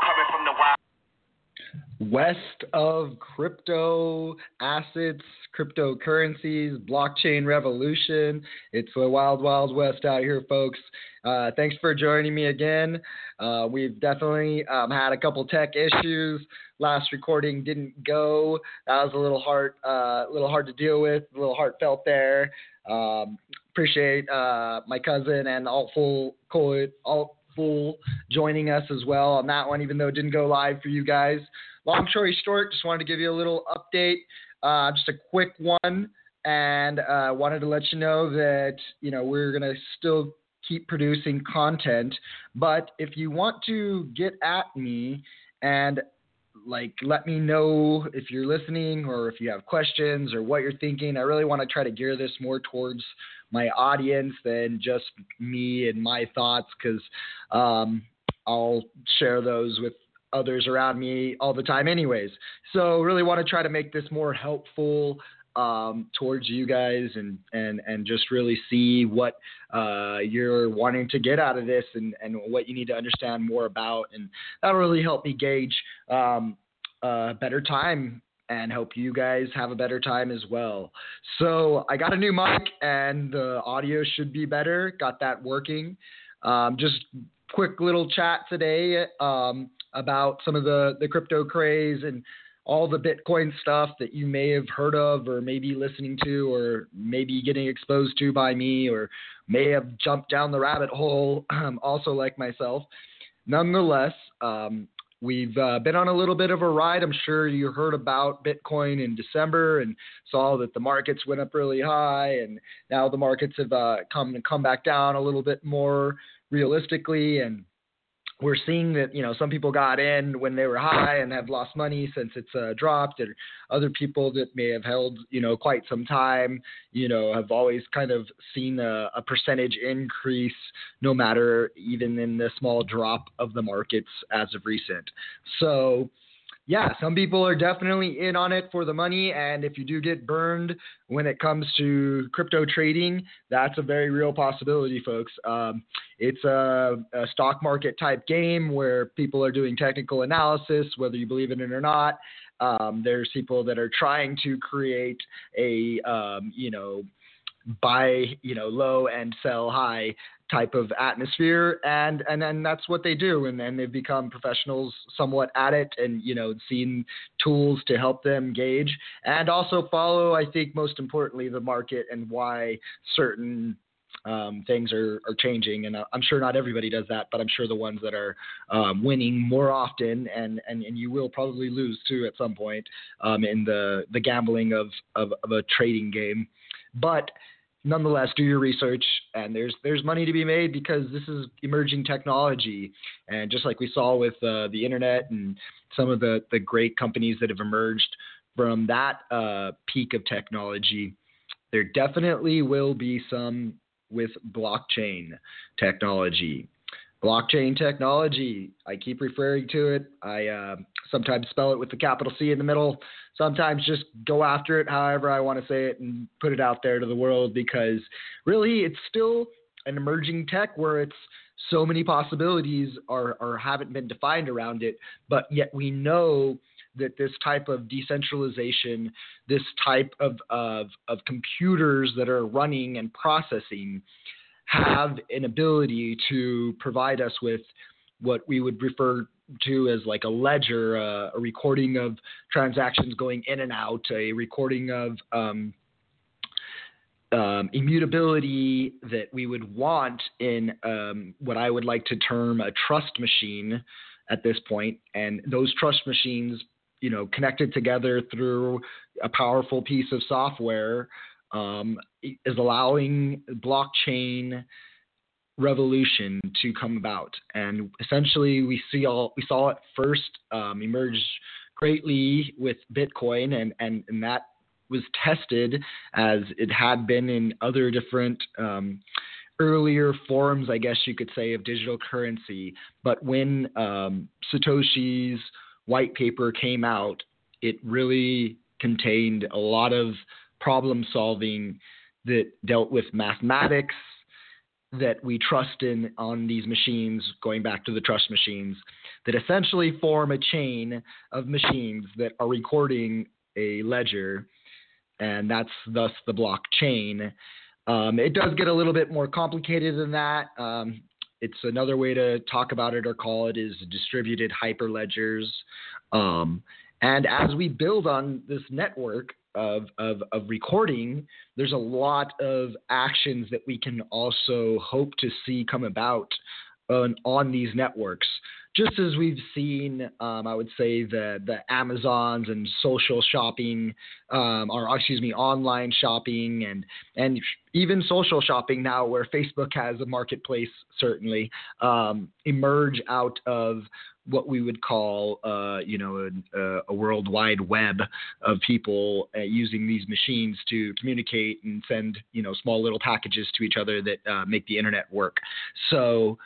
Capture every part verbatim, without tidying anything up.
Coming from the wild west of crypto assets, cryptocurrencies, blockchain revolution. It's the wild, wild west out here, folks. Uh, thanks for joining me again. Uh, we've definitely um, had a couple tech issues. Last recording didn't go. That was a little hard, uh, little hard to deal with, a little heartfelt there. Um, appreciate uh, my cousin and alt fool, alt fool joining us as well on that one, even though it didn't go live for you guys. Long story short, just wanted to give you a little update, uh, just a quick one, and uh, wanted to let you know that, you know, we're going to still keep producing content, but if you want to get at me and, like, let me know if you're listening or if you have questions or what you're thinking, I really want to try to gear this more towards my audience than just me and my thoughts, because um, I'll share those with others around me all the time anyways. So really want to try to make this more helpful um, towards you guys, and, and, and just really see what uh, you're wanting to get out of this, and, and what you need to understand more about. And that'll really help me gauge um, a better time and help you guys have a better time as well. So I got a new mic and the audio should be better. Got that working. Um, just quick little chat today um, about some of the, the crypto craze and all the Bitcoin stuff that you may have heard of, or maybe listening to, or maybe getting exposed to by me, or may have jumped down the rabbit hole, um, also like myself. Nonetheless, um, we've uh, been on a little bit of a ride. I'm sure you heard about Bitcoin in December and saw that the markets went up really high, and now the markets have uh, come and come back down a little bit more realistically, and we're seeing that, you know, some people got in when they were high and have lost money since it's uh, dropped, and other people that may have held, you know, quite some time, you know, have always kind of seen a, a percentage increase, no matter even in the small drop of the markets as of recent. So yeah, some people are definitely in on it for the money, and if you do get burned when it comes to crypto trading, that's a very real possibility, folks. Um, it's a, a stock market type game where people are doing technical analysis, whether you believe in it or not. Um, there's people that are trying to create a, um, you know, buy, you know, low and sell high type of atmosphere. And, and then that's what they do. And then they've become professionals somewhat at it, and, you know, seen tools to help them gauge and also follow, I think, most importantly, the market and why certain um, things are, are changing. And I'm sure not everybody does that, but I'm sure the ones that are um, winning more often, and, and, and you will probably lose too at some point um, in the, the gambling of, of, of a trading game. But nonetheless, do your research, and there's there's money to be made, because this is emerging technology. And just like we saw with uh, the internet and some of the, the great companies that have emerged from that uh, peak of technology, there definitely will be some with blockchain technology. Blockchain technology, I keep referring to it. I uh, sometimes spell it with the capital C in the middle. Sometimes just go after it however I want to say it and put it out there to the world, because really it's still an emerging tech where it's so many possibilities are, or haven't been defined around it, but yet we know that this type of decentralization, this type of, of, of computers that are running and processing have an ability to provide us with what we would refer to as like a ledger, uh, a recording of transactions going in and out, a recording of um, um, immutability that we would want in um, what I would like to term a trust machine at this point. And those trust machines, you know, connected together through a powerful piece of software, Um, is allowing blockchain revolution to come about. And essentially, we see all we saw it first um, emerge greatly with Bitcoin, and, and, and that was tested as it had been in other different um, earlier forms, I guess you could say, of digital currency. But when um, Satoshi's white paper came out, it really contained a lot of problem solving that dealt with mathematics that we trust in on these machines, going back to the trust machines, that essentially form a chain of machines that are recording a ledger, and that's thus the blockchain. Um, it does get a little bit more complicated than that. Um, it's another way to talk about it or call it is distributed hyperledgers. Um, and as we build on this network of, of, of recording, there's a lot of actions that we can also hope to see come about on, on these networks. Just as we've seen, um, I would say the the Amazons and social shopping, um, or excuse me, online shopping, and and even social shopping now, where Facebook has a marketplace, certainly um, emerge out of what we would call, uh, you know, a, a worldwide web of people uh, using these machines to communicate and send, you know, small little packages to each other that uh, make the internet work. So,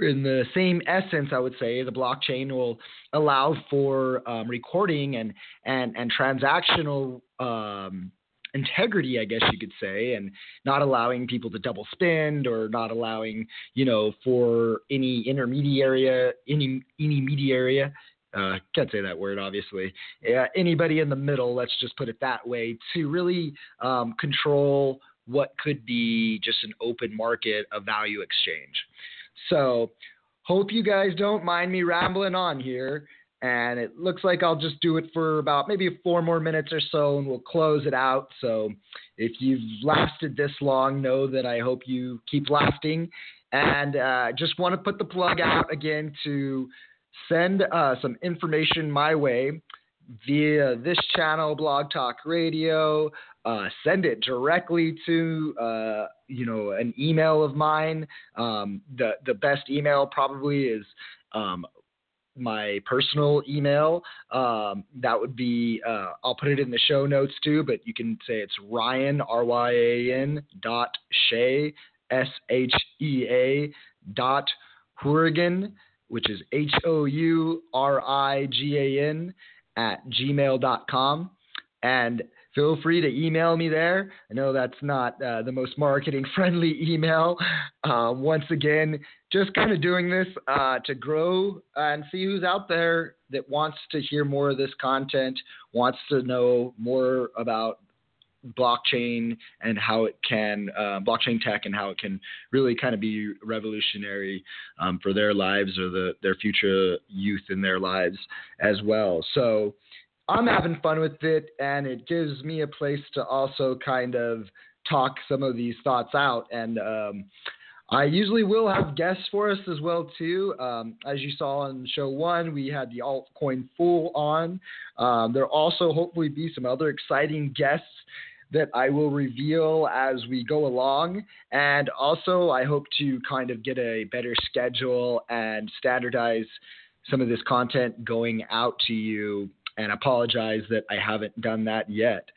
in the same essence, I would say the blockchain will allow for um, recording and and and transactional um, integrity, I guess you could say, and not allowing people to double spend, or not allowing, you know, for any intermediary, any intermediary. Uh, can't say that word, obviously. Uh, anybody in the middle, let's just put it that way, to really um, control what could be just an open market of value exchange. So hope you guys don't mind me rambling on here, and it looks like I'll just do it for about maybe four more minutes or so, and we'll close it out. So if you've lasted this long, know that I hope you keep lasting, and uh, just want to put the plug out again to send uh, some information my way via this channel, Blog Talk Radio. Uh, send it directly to, uh, you know, an email of mine. Um, the, the best email probably is um, my personal email. Um, that would be, uh, I'll put it in the show notes too, but you can say it's Ryan, R Y A N dot Shea, S H E A dot Hourigan, which is H O U R I G A N at gmail dot com. And feel free to email me there. I know that's not uh, the most marketing-friendly email. Uh, once again, just kind of doing this uh, to grow and see who's out there that wants to hear more of this content, wants to know more about blockchain and how it can, uh, blockchain tech and how it can really kind of be revolutionary um, for their lives, or the, their future youth in their lives as well. So I'm having fun with it, and it gives me a place to also kind of talk some of these thoughts out. And um, I usually will have guests for us as well too. Um, as you saw on show one, we had the altcoin fool on. Um, there'll also hopefully be some other exciting guests that I will reveal as we go along. And also I hope to kind of get a better schedule and standardize some of this content going out to you, and apologize that I haven't done that yet.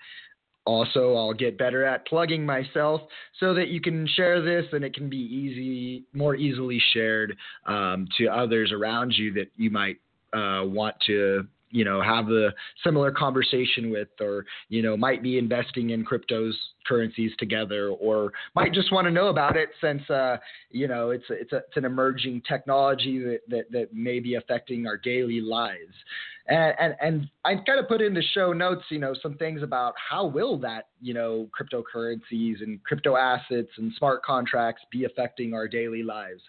Also, I'll get better at plugging myself so that you can share this, and it can be easy, more easily shared um, to others around you that you might uh, want to, you know, have a similar conversation with, or, you know, might be investing in cryptos currencies together, or might just want to know about it, since, uh, you know, it's, a, it's, a, it's an emerging technology that, that, that may be affecting our daily lives. And, and, and I kind of put in the show notes, you know, some things about how will that, you know, cryptocurrencies and crypto assets and smart contracts be affecting our daily lives.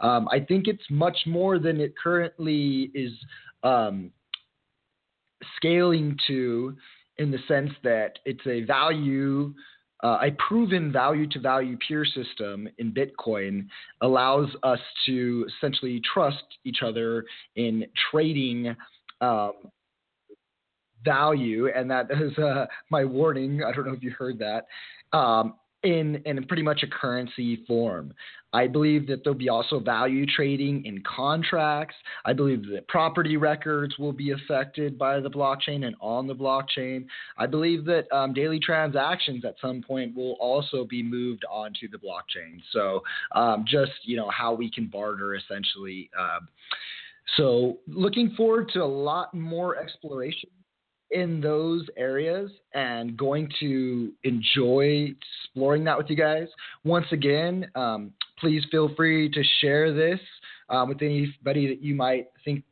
Um, I think it's much more than it currently is um, scaling to, in the sense that it's a value, uh, a proven value-to-value peer system in Bitcoin allows us to essentially trust each other in trading Um, value, and that is uh, my warning. I don't know if you heard that. Um, in in pretty much a currency form, I believe that there'll be also value trading in contracts. I believe that property records will be affected by the blockchain and on the blockchain. I believe that um, daily transactions at some point will also be moved onto the blockchain. So um, just you know how we can barter essentially. Uh, So looking forward to a lot more exploration in those areas and going to enjoy exploring that with you guys. Once again, um, please feel free to share this um, with anybody that you might think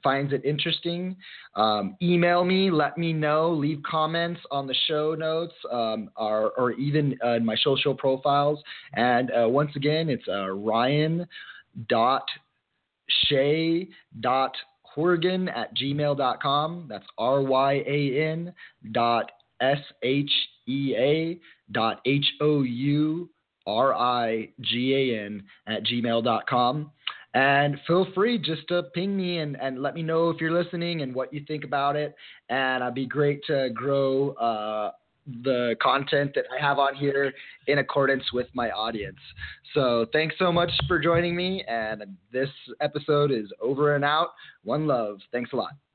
finds it interesting. Um, email me, let me know, leave comments on the show notes um, or, or even uh, in my social profiles. And uh, once again, it's uh, ryan dot shea dot horgan at gmail dot com. That's R-Y-A-N dot S-H-E-A dot H-O-U-R-I-G-A-N at gmail dot com. And feel free just to ping me and, and let me know if you're listening and what you think about it. And it'd be great to grow uh, the content that I have on here in accordance with my audience. So thanks so much for joining me. And this episode is over and out. One love. Thanks a lot.